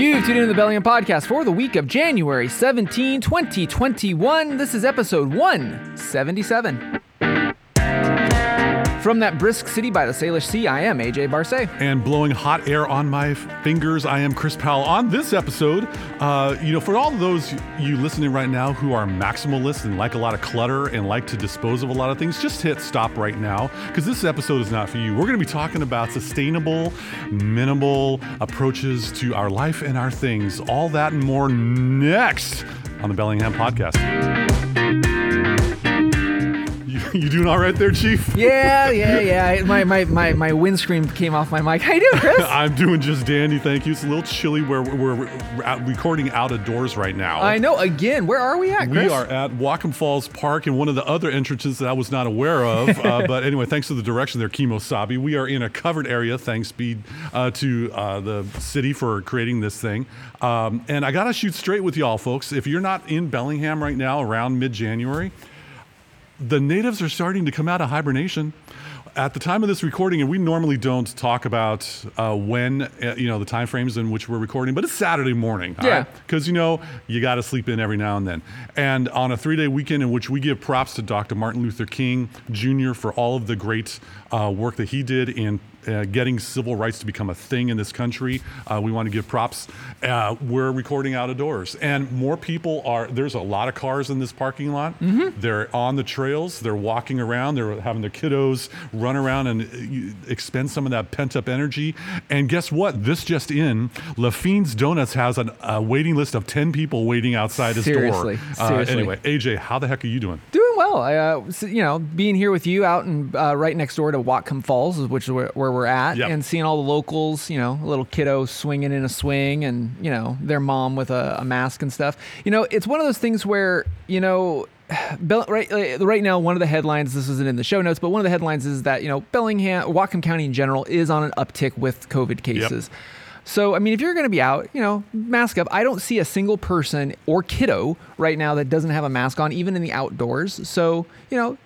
You've tuned into the Bellium Podcast for the week of January 17, 2021. This is episode 177. From that brisk city by the Salish Sea, I am A.J. Barsay. And blowing hot air on my fingers, I am Chris Powell. On this episode, for all of those you listening right now who are maximalists and like a lot of clutter and like to dispose of a lot of things, just hit stop right now because this episode is not for you. We're going to be talking about sustainable, minimal approaches to our life and our things. All that and more next on the Bellingham Podcast. You doing all right there, Chief? Yeah. My windscreen came off my mic. How you doing, Chris? I'm doing just dandy, thank you. It's a little chilly where we're recording out of doors right now. I know. Again, where are we at, Chris? We are at Whatcom Falls Park and one of the other entrances that I was not aware of. But anyway, thanks to the direction there, Kimosabi. We are in a covered area, thanks be to the city for creating this thing. And I got to shoot straight with y'all, folks. If you're not in Bellingham right now around mid-January, the natives are starting to come out of hibernation. At the time of this recording, and we normally don't talk about when, the time frames in which we're recording, but it's Saturday morning. Yeah. Because, you got to sleep in every now and then. And on a 3-day weekend in which we give props to Dr. Martin Luther King Jr. for all of the great work that he did in getting civil rights to become a thing in this country. We want to give props. We're recording out of doors. And more people there's a lot of cars in this parking lot. Mm-hmm. They're on the trails. They're walking around. They're having their kiddos run around and expend some of that pent-up energy. And guess what? This just in, Lafine's Donuts has a waiting list of 10 people waiting outside his door. Seriously. Anyway, AJ, how the heck are you doing? Doing well. I being here with you out and right next door to Whatcom Falls, which is where we're at, yep. And seeing all the locals, a little kiddo swinging in a swing and, their mom with a mask and stuff. It's one of those things where, right now, one of the headlines, this isn't in the show notes, but one of the headlines is that, Whatcom County in general is on an uptick with COVID cases. Yep. So, if you're going to be out, mask up. I don't see a single person or kiddo right now that doesn't have a mask on, even in the outdoors. So, if you're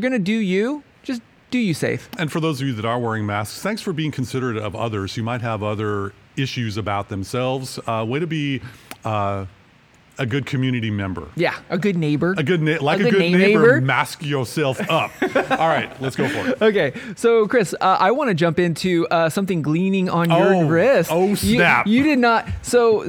going to do you, just do you safe. And for those of you that are wearing masks, thanks for being considerate of others who might have other issues about themselves. Way to be... a good community member. Yeah, a good neighbor. A good neighbor, mask yourself up. All right, let's go for it. Okay, so Chris, I want to jump into something gleaning on your wrist. Oh, snap. You did not. So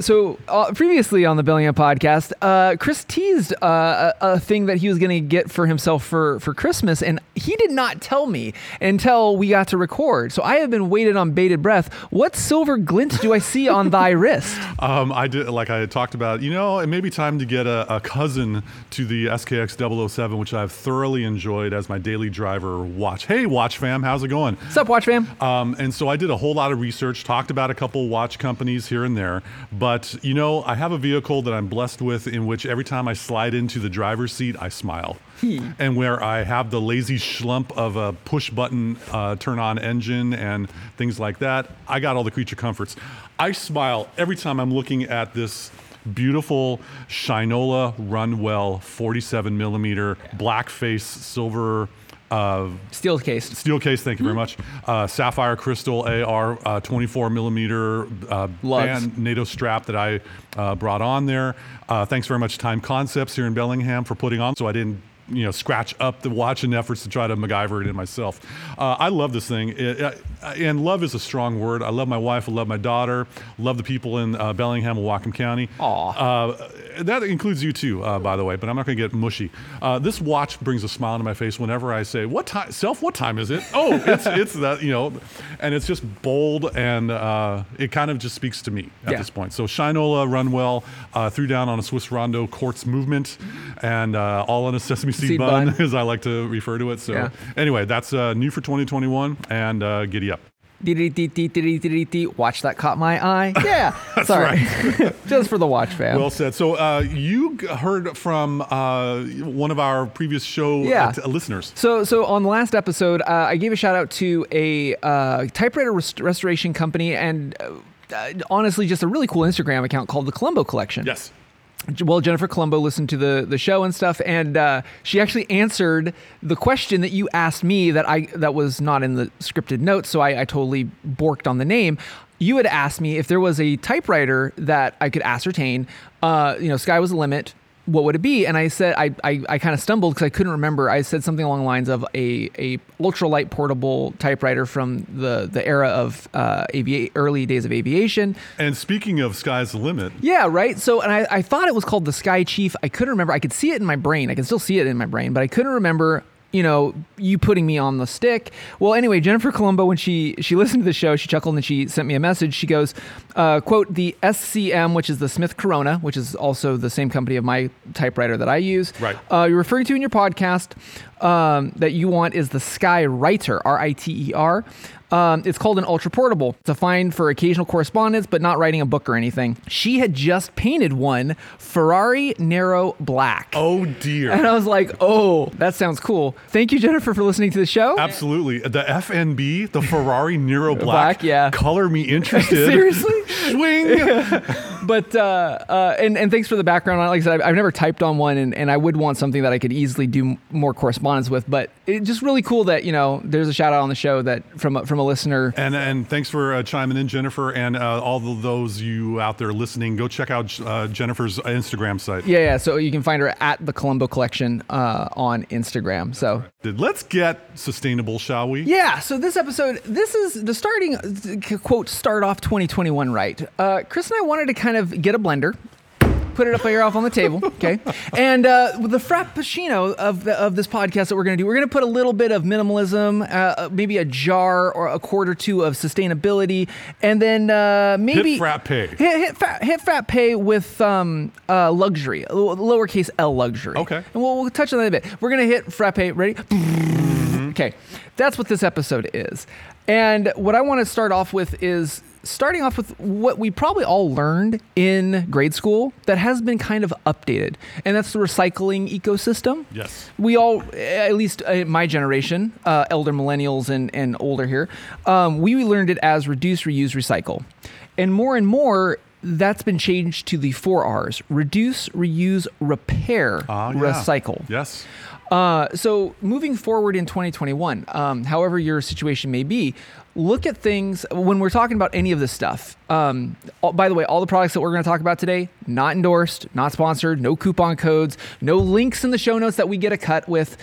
previously on the Bellingham Podcast, Chris teased a thing that he was going to get for himself for Christmas, and he did not tell me until we got to record. So I have been waiting on bated breath. What silver glint do I see on thy wrist? I did, like I had talked about, it may be time to get a cousin to the SKX 007, which I've thoroughly enjoyed as my daily driver watch. Hey, Watch Fam, how's it going? What's up, Watch Fam? And so I did a whole lot of research, talked about a couple watch companies here and there, but, I have a vehicle that I'm blessed with in which every time I slide into the driver's seat, I smile. And where I have the lazy schlump of a push-button turn-on engine and things like that, I got all the creature comforts. I smile every time I'm looking at this beautiful Shinola Runwell 47mm black face silver steel case. Thank you very much. Sapphire crystal AR 24mm band NATO strap that I brought on there. Thanks very much, Time Concepts here in Bellingham for putting on so I didn't scratch up the watch in efforts to try to MacGyver it in myself. I love this thing. And love is a strong word. I love my wife. I love my daughter. Love the people in Bellingham and Whatcom County. That includes you too, by the way, but I'm not going to get mushy. This watch brings a smile to my face whenever I say, what time is it? Oh, it's that, and it's just bold and it kind of just speaks to me at this point. So Shinola Runwell threw down on a Swiss Rondo quartz movement and all on a sesame seed bun, as I like to refer to it. So anyway, that's new for 2021 and giddy up. Watch that caught my eye. Yeah, that's sorry. Right. Just for the watch fam. Well said. So you heard from one of our previous show listeners. So on the last episode, I gave a shout out to a typewriter restoration company and honestly, just a really cool Instagram account called the Colombo Collection. Yes. Well, Jennifer Colombo listened to the show and stuff, and she actually answered the question that you asked me that was not in the scripted notes, so I totally borked on the name. you had asked me if there was a typewriter that I could ascertain, sky was the limit, what would it be? And I said, I kind of stumbled because I couldn't remember. I said something along the lines of a ultralight portable typewriter from the era of early days of aviation. And speaking of sky's the limit. Yeah, right. So, and I thought it was called the Sky Chief. I couldn't remember. I could see it in my brain. I can still see it in my brain, but I couldn't remember, you putting me on the stick. Well, anyway, Jennifer Colombo, when she listened to the show, she chuckled and she sent me a message. She goes, quote, the SCM, which is the Smith Corona, which is also the same company of my typewriter that I use. Right. You're referring to in your podcast that you want is the Sky Writer, R-I-T-E-R. It's called an ultra portable. It's a find for occasional correspondence, but not writing a book or anything. She had just painted one, Ferrari Nero Black. Oh dear. And I was like, oh, that sounds cool. Thank you, Jennifer, for listening to the show. Absolutely. The FNB, the Ferrari Nero Black. Yeah. Color me interested. Seriously? Swing. Yeah. But, and thanks for the background on it. Like I said, I've never typed on one and I would want something that I could easily do more correspondence with, but it's just really cool that, there's a shout out on the show that from a listener. And thanks for chiming in, Jennifer, and all those you out there listening. Go check out Jennifer's Instagram site. Yeah, so you can find her at the Colombo Collection on Instagram. So right. Let's get sustainable, shall we? Yeah. So this episode, this is the start off 2021 right. Chris and I wanted to kind of get a blender. Put it up here off on the table, okay? And with the frappuccino of this podcast that we're going to do, we're going to put a little bit of minimalism, maybe a jar or a quart or two of sustainability, and then maybe... Hit frappe with luxury, lowercase L luxury. Okay. And we'll touch on that a bit. We're going to hit frappe, ready? Mm-hmm. Okay, that's what this episode is. And what I want to start off with is... starting off with what we probably all learned in grade school that has been kind of updated, and that's the recycling ecosystem. Yes. We all, at least my generation, elder millennials and older here, we learned it as reduce, reuse, recycle. And more, that's been changed to the 4 R's, reduce, reuse, repair, recycle. Yes. So moving forward in 2021, however your situation may be, look at things when we're talking about any of this stuff. By the way, all the products that we're going to talk about today, not endorsed, not sponsored, no coupon codes, no links in the show notes that we get a cut with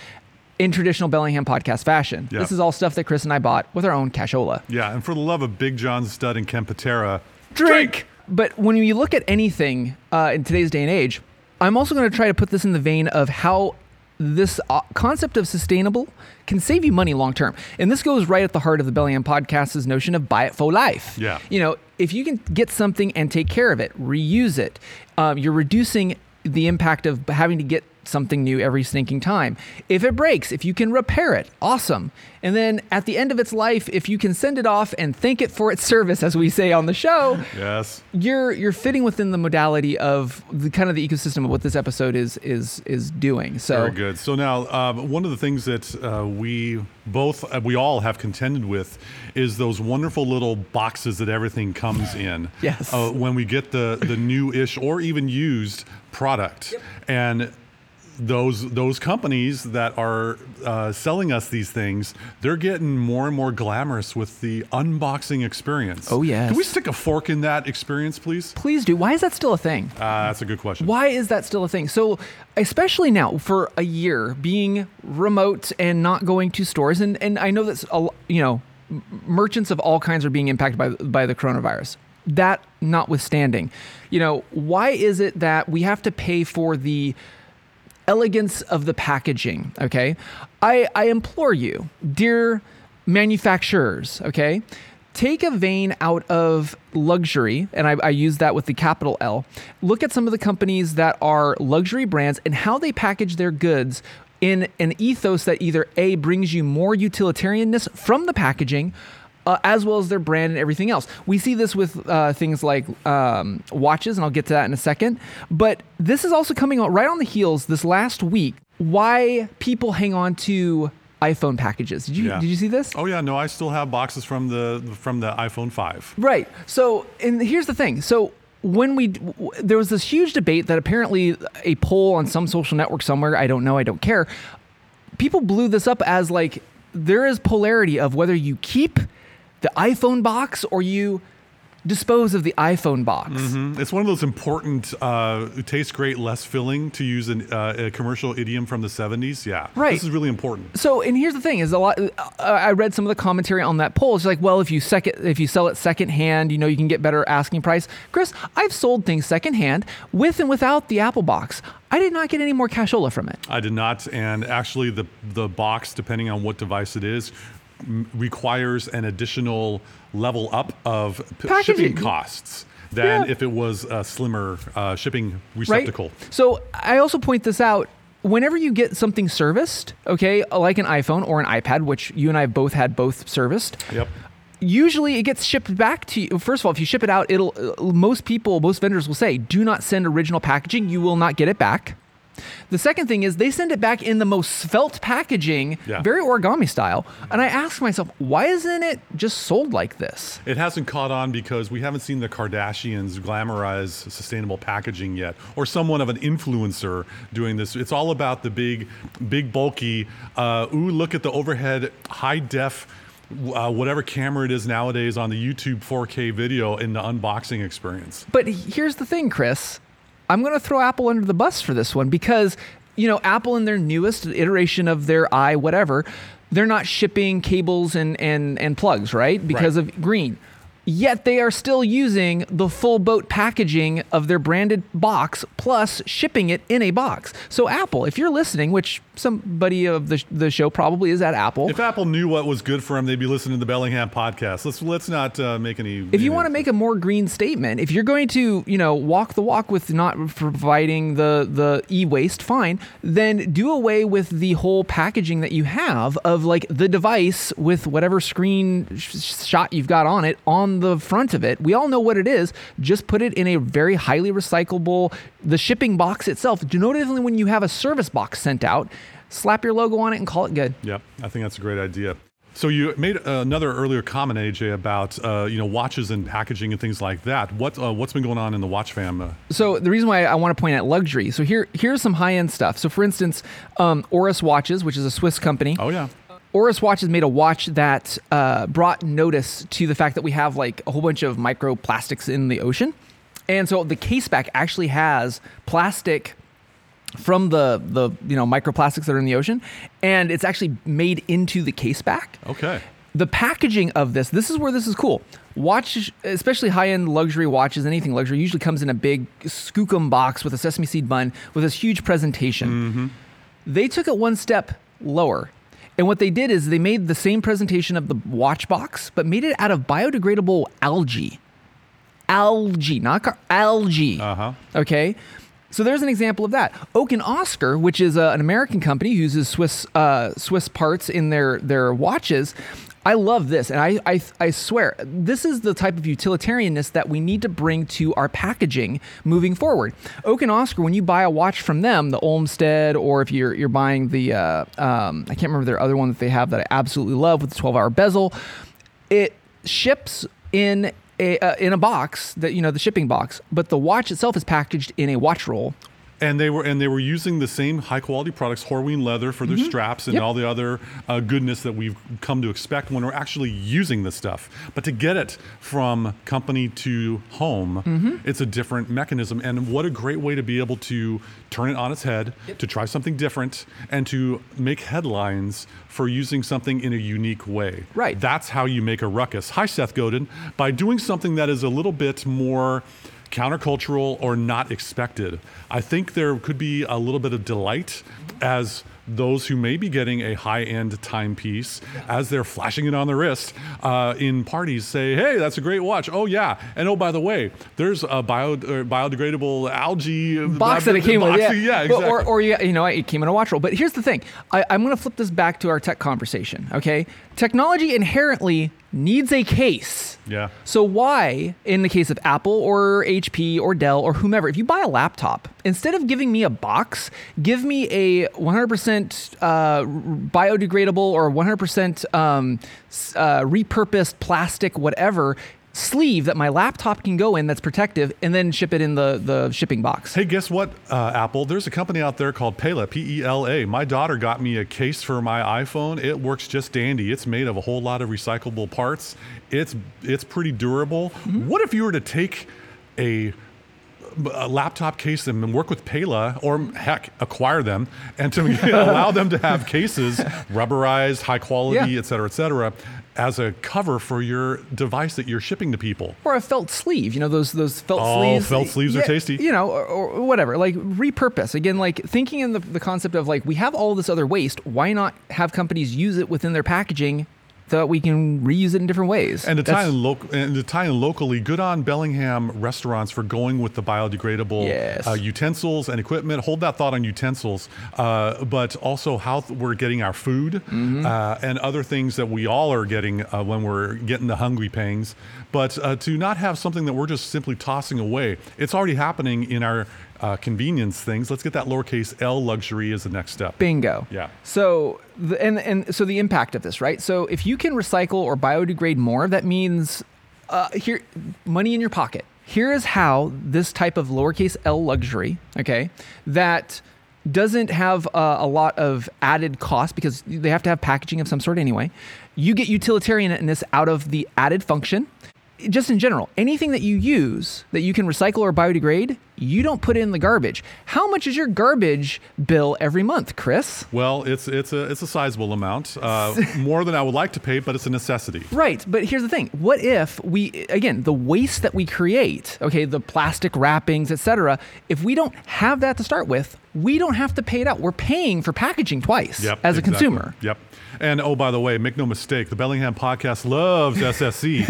in traditional Bellingham podcast fashion. Yep. This is all stuff that Chris and I bought with our own cashola. Yeah. And for the love of Big John Stud and Kempatera, drink! But when you look at anything in today's day and age, I'm also going to try to put this in the vein of how this concept of sustainable can save you money long term. And this goes right at the heart of the Bellingham Podcast's notion of buy it for life. Yeah. If you can get something and take care of it, reuse it, you're reducing the impact of having to get something new every stinking time. If it breaks, if you can repair it, awesome. And then at the end of its life, if you can send it off and thank it for its service, as we say on the show, yes, you're fitting within the modality of the kind of the ecosystem of what this episode is doing. So very good. So now one of the things that we all have contended with is those wonderful little boxes that everything comes in. Yes. When we get the new-ish or even used product. Yep. And those companies that are selling us these things, they're getting more and more glamorous with the unboxing experience. Oh, yes. Can we stick a fork in that experience, please? Please do. Why is that still a thing? That's a good question. Why is that still a thing? So especially now for a year being remote and not going to stores, and I know that merchants of all kinds are being impacted by the coronavirus. That notwithstanding, why is it that we have to pay for the elegance of the packaging, okay? I implore you, dear manufacturers, okay? Take a vein out of luxury, and I use that with the capital L. Look at some of the companies that are luxury brands and how they package their goods in an ethos that either A, brings you more utilitarianness from the packaging, as well as their brand and everything else. We see this with things like watches, and I'll get to that in a second. But this is also coming out right on the heels this last week, why people hang on to iPhone packages. Did you see this? Oh yeah, no, I still have boxes from the iPhone 5. Right. So, and here's the thing. So there was this huge debate that apparently a poll on some social network somewhere, I don't know, I don't care. People blew this up as like, there is polarity of whether you keep the iPhone box or you dispose of the iPhone box. Mm-hmm. It's one of those important, tastes great, less filling, to use a commercial idiom from the 70s. Yeah. Right. This is really important. So, and here's the thing is a lot, I read some of the commentary on that poll. It's like, well, if you sell it secondhand, you know, you can get better asking price. Chris, I've sold things secondhand with and without the Apple box. I did not get any more cashola from it. I did not. And actually the box, depending on what device it is, requires an additional level up of shipping costs than if it was a slimmer shipping receptacle. Right? So I also point this out. Whenever you get something serviced, okay, like an iPhone or an iPad, which you and I have both had both serviced. Yep. Usually it gets shipped back to you. First of all, if you ship it out, most vendors will say, do not send original packaging. You will not get it back. The second thing is they send it back in the most svelte packaging, very origami style. And I ask myself, why isn't it just sold like this? It hasn't caught on because we haven't seen the Kardashians glamorize sustainable packaging yet, or someone of an influencer doing this. It's all about the big bulky, ooh, look at the overhead, high def, whatever camera it is nowadays on the YouTube 4K video in the unboxing experience. But here's the thing, Chris. I'm going to throw Apple under the bus for this one because, you know, Apple in their newest iteration of their whatever, they're not shipping cables and plugs, right? Because of green. Yet they are still using the full boat packaging of their branded box plus shipping it in a box. So Apple, if you're listening, which somebody of the show probably is at Apple. If Apple knew what was good for them, they'd be listening to the Bellingham podcast. Let's not make any... If you want to make a more green statement, if you're going to, you know, walk the walk with not providing the e-waste, fine, then do away with the whole packaging that you have of like the device with whatever screen shot you've got on it on the front of it. We all know what it is. Just put it in a very highly recyclable, the shipping box itself. Notably, when you have a service box sent out, slap your logo on it and call it good. Yep, I think that's a great idea. So you made another earlier comment, AJ, about watches and packaging and things like that. What's been going on in the watch fam? So the reason why I want to point out luxury. So here's some high-end stuff. So for instance, Oris Watches, which is a Swiss company. Oh, yeah. Oris Watches made a watch that brought notice to the fact that we have like a whole bunch of microplastics in the ocean. And so the case back actually has plastic from the microplastics that are in the ocean. And it's actually made into the case back. Okay. The packaging of this is where this is cool. Watch, especially high-end luxury watches, anything luxury, usually comes in a big skookum box with a sesame seed bun with this huge presentation. Mm-hmm. They took it one step lower. And what they did is they made the same presentation of the watch box, but made it out of biodegradable algae. Algae, not algae. Uh-huh. Okay? So there's an example of that. Oak and Oscar, which is an American company who uses Swiss parts in their watches. I love this, and I swear, this is the type of utilitarianness that we need to bring to our packaging moving forward. Oak and Oscar, when you buy a watch from them, the Olmsted, or if you're buying the, I can't remember their other one that they have that I absolutely love with the 12-hour bezel, it ships in a box, that the shipping box, but the watch itself is packaged in a watch roll. And they were using the same high-quality products, Horween leather for their straps and all the other goodness that we've come to expect when we're actually using this stuff. But to get it from company to home, it's a different mechanism. And what a great way to be able to turn it on its head, to try something different, and to make headlines for using something in a unique way. Right. That's how you make a ruckus. Hi, Seth Godin. By doing something that is a little bit more countercultural or not expected. I think there could be a little bit of delight as those who may be getting a high-end timepiece, as they're flashing it on the wrist in parties, say, hey, that's a great watch. Oh, yeah. And oh, by the way, there's a biodegradable algae box that it came with. Yeah, yeah, exactly. Or it came in a watch roll. But here's the thing. I'm going to flip this back to our tech conversation, okay? Technology inherently needs a case. Yeah. So why, in the case of Apple or HP or Dell or whomever, if you buy a laptop, instead of giving me a box, give me a 100% biodegradable or 100% repurposed plastic, whatever, sleeve that my laptop can go in that's protective, and then ship it in the shipping box. Hey, guess what, Apple? There's a company out there called Pela, P-E-L-A. My daughter got me a case for my iPhone. It works just dandy. It's made of a whole lot of recyclable parts. It's pretty durable. Mm-hmm. What if you were to take a laptop case and work with Pela, or heck, acquire them, and to allow them to have cases rubberized, high quality, et cetera, as a cover for your device that you're shipping to people, or a felt sleeve. You know those felt sleeves. Oh, felt sleeves are tasty. You know, or whatever. Like repurpose again. Like thinking in the concept of like we have all this other waste. Why not have companies use it within their packaging? So that we can reuse it in different ways. And to tie in locally, good on Bellingham restaurants for going with the biodegradable utensils and equipment. Hold that thought on utensils, but also how we're getting our food and other things that we all are getting when we're getting the hungry pangs. But to not have something that we're just simply tossing away. It's already happening in our convenience things. Let's get that lowercase L luxury as the next step. Bingo. Yeah. So so the impact of this, right? So if you can recycle or biodegrade more, that means money in your pocket. Here is how this type of lowercase L luxury, okay, that doesn't have a lot of added cost because they have to have packaging of some sort anyway. You get utilitarianness out of the added function. Just in general, anything that you use that you can recycle or biodegrade, you don't put it in the garbage. How much is your garbage bill every month, Chris? Well, it's a sizable amount, more than I would like to pay, but it's a necessity. Right, but here's the thing. What if the waste that we create, okay, the plastic wrappings, et cetera, if we don't have that to start with, we don't have to pay it out. We're paying for packaging twice as a consumer. Yep. And oh, by the way, make no mistake, the Bellingham Podcast loves SSC. Hey,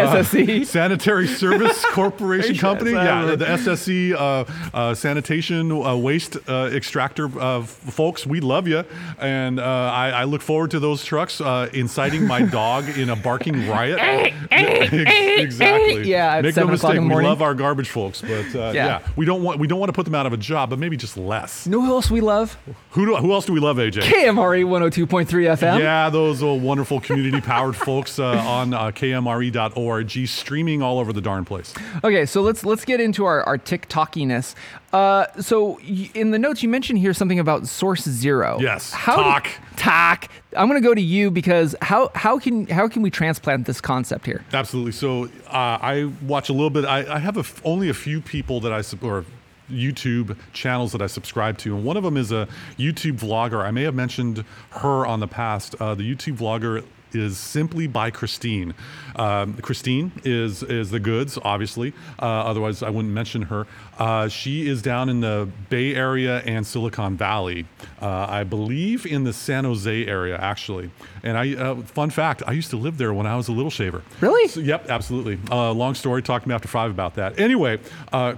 SSC. Sanitary Service Corporation Company. Yeah, the SSC sanitation waste extractor folks, we love you. And I look forward to those trucks inciting my dog in a barking riot. Exactly. Yeah, make no mistake, we love our garbage folks. But we don't want to put them out of a job, but maybe just less. You know who else we love? Who else do we love, AJ? KMRE 102.3 FM. Yeah, those wonderful community-powered folks on KMRE.org, streaming all over the darn place. Okay, so let's get into our TikTokiness. So in the notes, you mentioned here something about Source Zero. Yes. Talk. I'm going to go to you because how can we transplant this concept here? Absolutely. So I watch a little bit. I have only a few people that I support. YouTube channels that I subscribe to, and one of them is a YouTube vlogger. I may have mentioned her on the past. The YouTube vlogger is Simply by Christine. Christine is the goods, obviously. Otherwise, I wouldn't mention her. She is down in the Bay Area and Silicon Valley. I believe in the San Jose area, actually. And fun fact, I used to live there when I was a little shaver. Really? So, yep, absolutely. Long story. Talk to me after 5 about that. Anyway,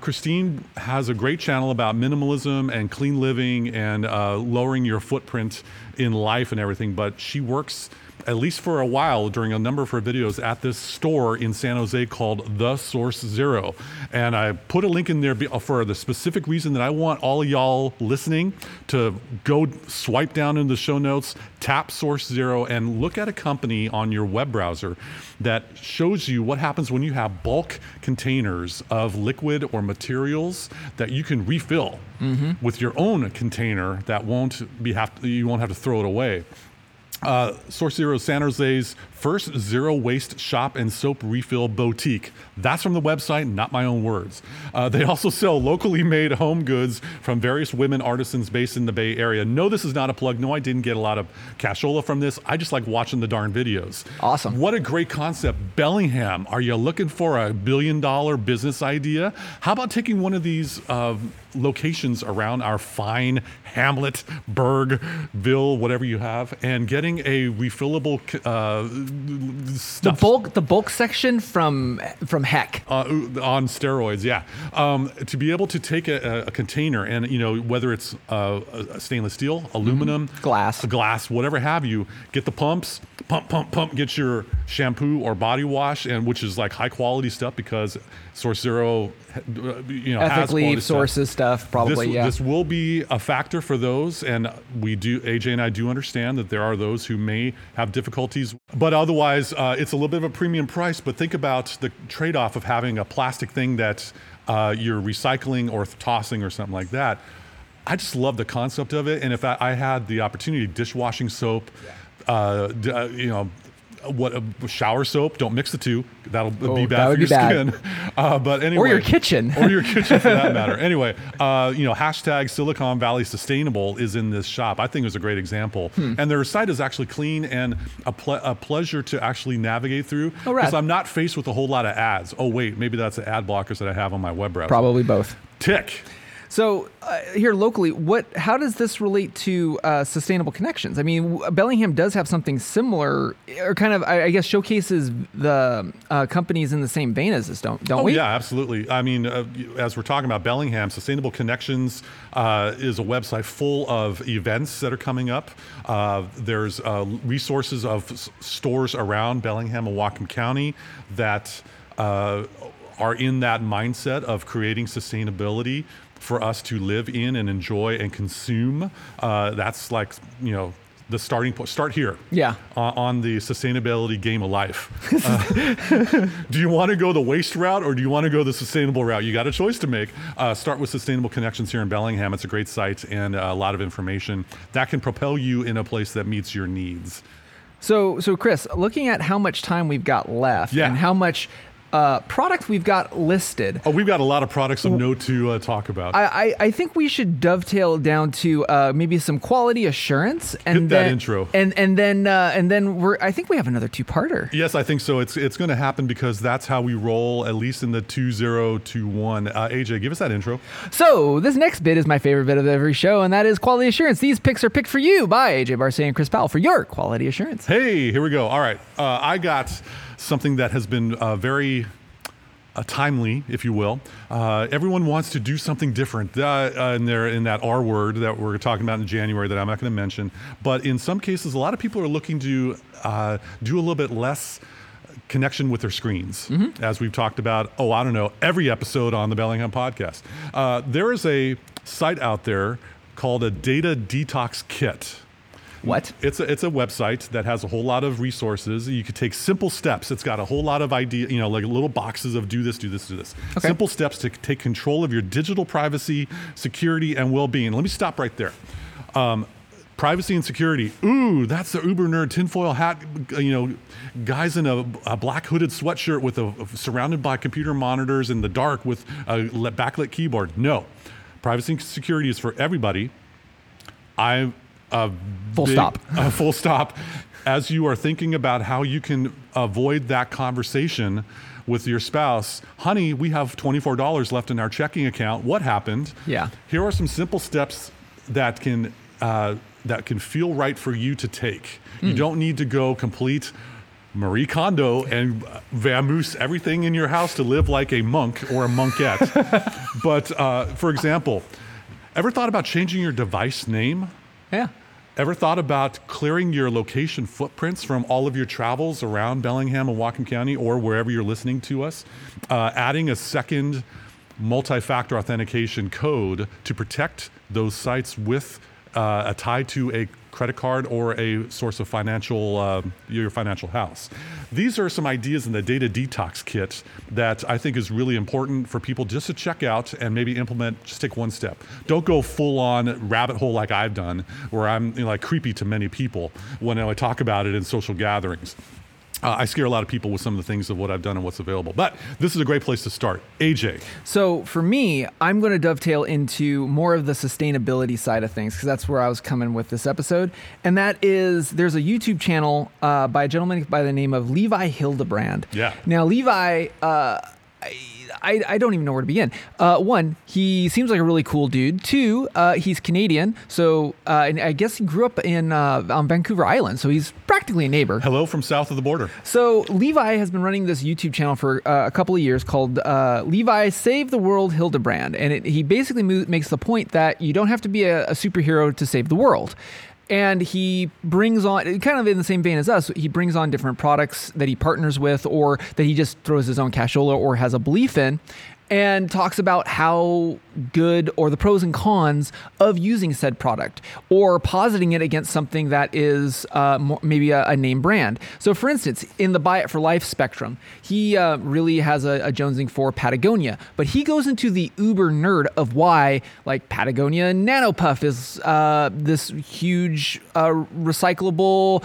Christine has a great channel about minimalism and clean living and lowering your footprint in life and everything. But she works, at least for a while, during a number of her videos at this store in San Jose called The Source Zero. And I put a link in there for the specific reason that I want all of y'all listening to go swipe down in the show notes, tap Source Zero, and look at a company on your web browser that shows you what happens when you have bulk containers of liquid or materials that you can refill with your own container that you won't have to throw it away. Source Zero is San Jose's first zero waste shop and soap refill boutique. That's from the website, not my own words. They also sell locally made home goods from various women artisans based in the Bay Area. No, this is not a plug. No, I didn't get a lot of cashola from this. I just like watching the darn videos. Awesome. What a great concept. Bellingham, are you looking for a $1 billion business idea? How about taking one of these locations around our fine hamlet, Bergville, whatever you have, and getting a refillable stuff. The bulk section from heck on steroids, to be able to take a container and whether it's stainless steel, aluminum, glass, whatever have you, get the pumps, pump, get your shampoo or body wash, and which is like high quality stuff because Source Zero, ethically has sources stuff probably. This will be a factor for those, and we do. AJ and I do understand that there are those those who may have difficulties. But otherwise, it's a little bit of a premium price, but think about the trade-off of having a plastic thing that you're recycling or tossing or something like that. I just love the concept of it. And if I had the opportunity, dishwashing soap, you know, shower soap, don't mix the two. That'll be bad for your skin. But anyway, or your kitchen. Or your kitchen for that matter. Anyway, you know, hashtag Silicon Valley Sustainable is in this shop. I think it was a great example. And their site is actually clean and a pleasure to actually navigate through. Because I'm not faced with a whole lot of ads. Oh, wait, maybe that's the ad blockers that I have on my web browser. Probably both. Tick. So here locally, how does this relate to Sustainable Connections? I mean, Bellingham does have something similar, or kind of, I guess, showcases the companies in the same vein as this, don't we? Yeah, absolutely. I mean, as we're talking about Bellingham, Sustainable Connections is a website full of events that are coming up. There's resources of stores around Bellingham and Whatcom County that are in that mindset of creating sustainability for us to live in and enjoy and consume. That's like, you know, the starting point. Start here. Yeah. On the sustainability game of life. Do you want to go the waste route or do you want to go the sustainable route? You got a choice to make. Start with Sustainable Connections here in Bellingham. It's a great site and a lot of information that can propel you in a place that meets your needs. So Chris, looking at how much time we've got left and how much products we've got listed. Oh, we've got a lot of products of note to talk about. I think we should dovetail down to maybe some quality assurance and that intro. And then I think we have another two-parter. Yes, I think so. It's going to happen because that's how we roll, at least in the 2021. AJ, give us that intro. So this next bit is my favorite bit of every show, and that is quality assurance. These picks are picked for you by AJ Barsay and Chris Powell for your quality assurance. Hey, here we go. All right, I got something that has been very timely, if you will. Everyone wants to do something different in that R word that we're talking about in January that I'm not going to mention. But in some cases, a lot of people are looking to do a little bit less connection with their screens. Mm-hmm. As we've talked about, every episode on the Bellingham Podcast. There is a site out there called a Data Detox Kit. What? It's a website that has a whole lot of resources. You could take simple steps. It's got a whole lot of ideas, you know, like little boxes of do this, do this, do this. Okay. Simple steps to take control of your digital privacy, security, and well-being. Let me stop right there. Privacy and security. Ooh, that's the uber nerd tinfoil hat, you know, guys in a black hooded sweatshirt with surrounded by computer monitors in the dark with a backlit keyboard. No, privacy and security is for everybody. Full stop. As you are thinking about how you can avoid that conversation with your spouse, honey, we have $24 left in our checking account. What happened? Yeah. Here are some simple steps that can feel right for you to take. You don't need to go complete Marie Kondo and vamoose everything in your house to live like a monk or a monkette. But for example, ever thought about changing your device name? Yeah. Ever thought about clearing your location footprints from all of your travels around Bellingham and Whatcom County or wherever you're listening to us? Adding a second multi-factor authentication code to protect those sites with a tie to a credit card or a source of your financial house. These are some ideas in the Data Detox Kit that I think is really important for people just to check out and maybe implement. Just take one step. Don't go full on rabbit hole like I've done, where I'm like creepy to many people when I talk about it in social gatherings. I scare a lot of people with some of the things of what I've done and what's available. But this is a great place to start. AJ. So for me, I'm going to dovetail into more of the sustainability side of things because that's where I was coming with this episode. And that is, there's a YouTube channel by a gentleman by the name of Levi Hildebrand. Yeah. Now, Levi, I don't even know where to begin. One, he seems like a really cool dude. Two, he's Canadian, so and I guess he grew up in on Vancouver Island, so he's practically a neighbor. Hello from south of the border. So Levi has been running this YouTube channel for a couple of years called Levi Save the World Hildebrand, and he basically makes the point that you don't have to be a superhero to save the world. And he brings on, kind of in the same vein as us, he brings on different products that he partners with or that he just throws his own cashola or has a belief in. and talks about how good, or the pros and cons of using said product, or positing it against something that is maybe a name brand. So for instance, in the Buy It for Life spectrum, he really has a jonesing for Patagonia, but he goes into the uber nerd of why, like, Patagonia Nanopuff is this huge recyclable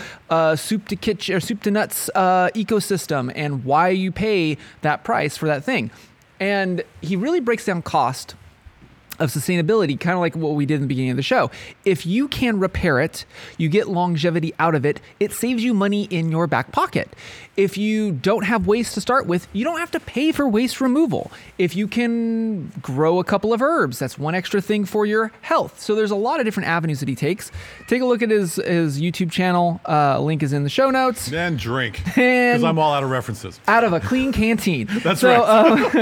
soup to nuts ecosystem, and why you pay that price for that thing. And he really breaks down cost of sustainability, kind of like what we did in the beginning of the show. If you can repair it, you get longevity out of it. It saves you money in your back pocket. If you don't have waste to start with, you don't have to pay for waste removal. If you can grow a couple of herbs, that's one extra thing for your health. So there's a lot of different avenues that he takes. Take a look at his YouTube channel. Link is in the show notes. And drink, because I'm all out of references. Out of a clean canteen. That's so, right.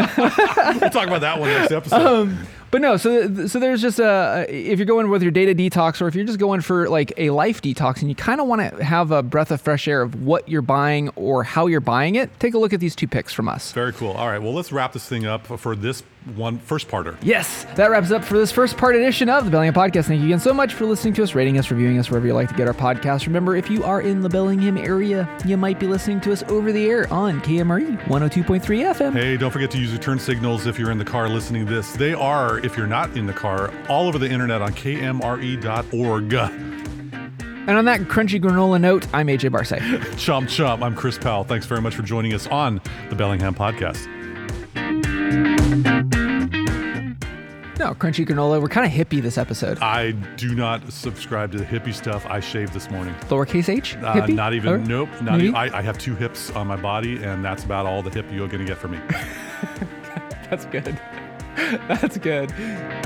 We'll talk about that one next episode. But no, so there's just if you're going with your data detox, or if you're just going for like a life detox and you kind of want to have a breath of fresh air of what you're buying or how you're buying it, take a look at these two picks from us. Very cool. All right, well, let's wrap this thing up for this one first-parter. Yes, that wraps up for this first-part edition of the Bellingham Podcast. Thank you again so much for listening to us, rating us, reviewing us, wherever you like to get our podcast. Remember, if you are in the Bellingham area, you might be listening to us over the air on KMRE 102.3 FM. Hey, don't forget to use your turn signals if you're in the car listening to this. They are, if you're not in the car, all over the internet on KMRE.org. And on that crunchy granola note, I'm A.J. Barsay. Chomp chomp. I'm Chris Powell. Thanks very much for joining us on the Bellingham Podcast. No, crunchy granola. We're kind of hippie this episode. I do not subscribe to the hippie stuff. I shaved this morning. Lowercase h? Hippie? Not even. Nope. Not even. I have 2 hips on my body, and that's about all the hip you're going to get from me. That's good. That's good.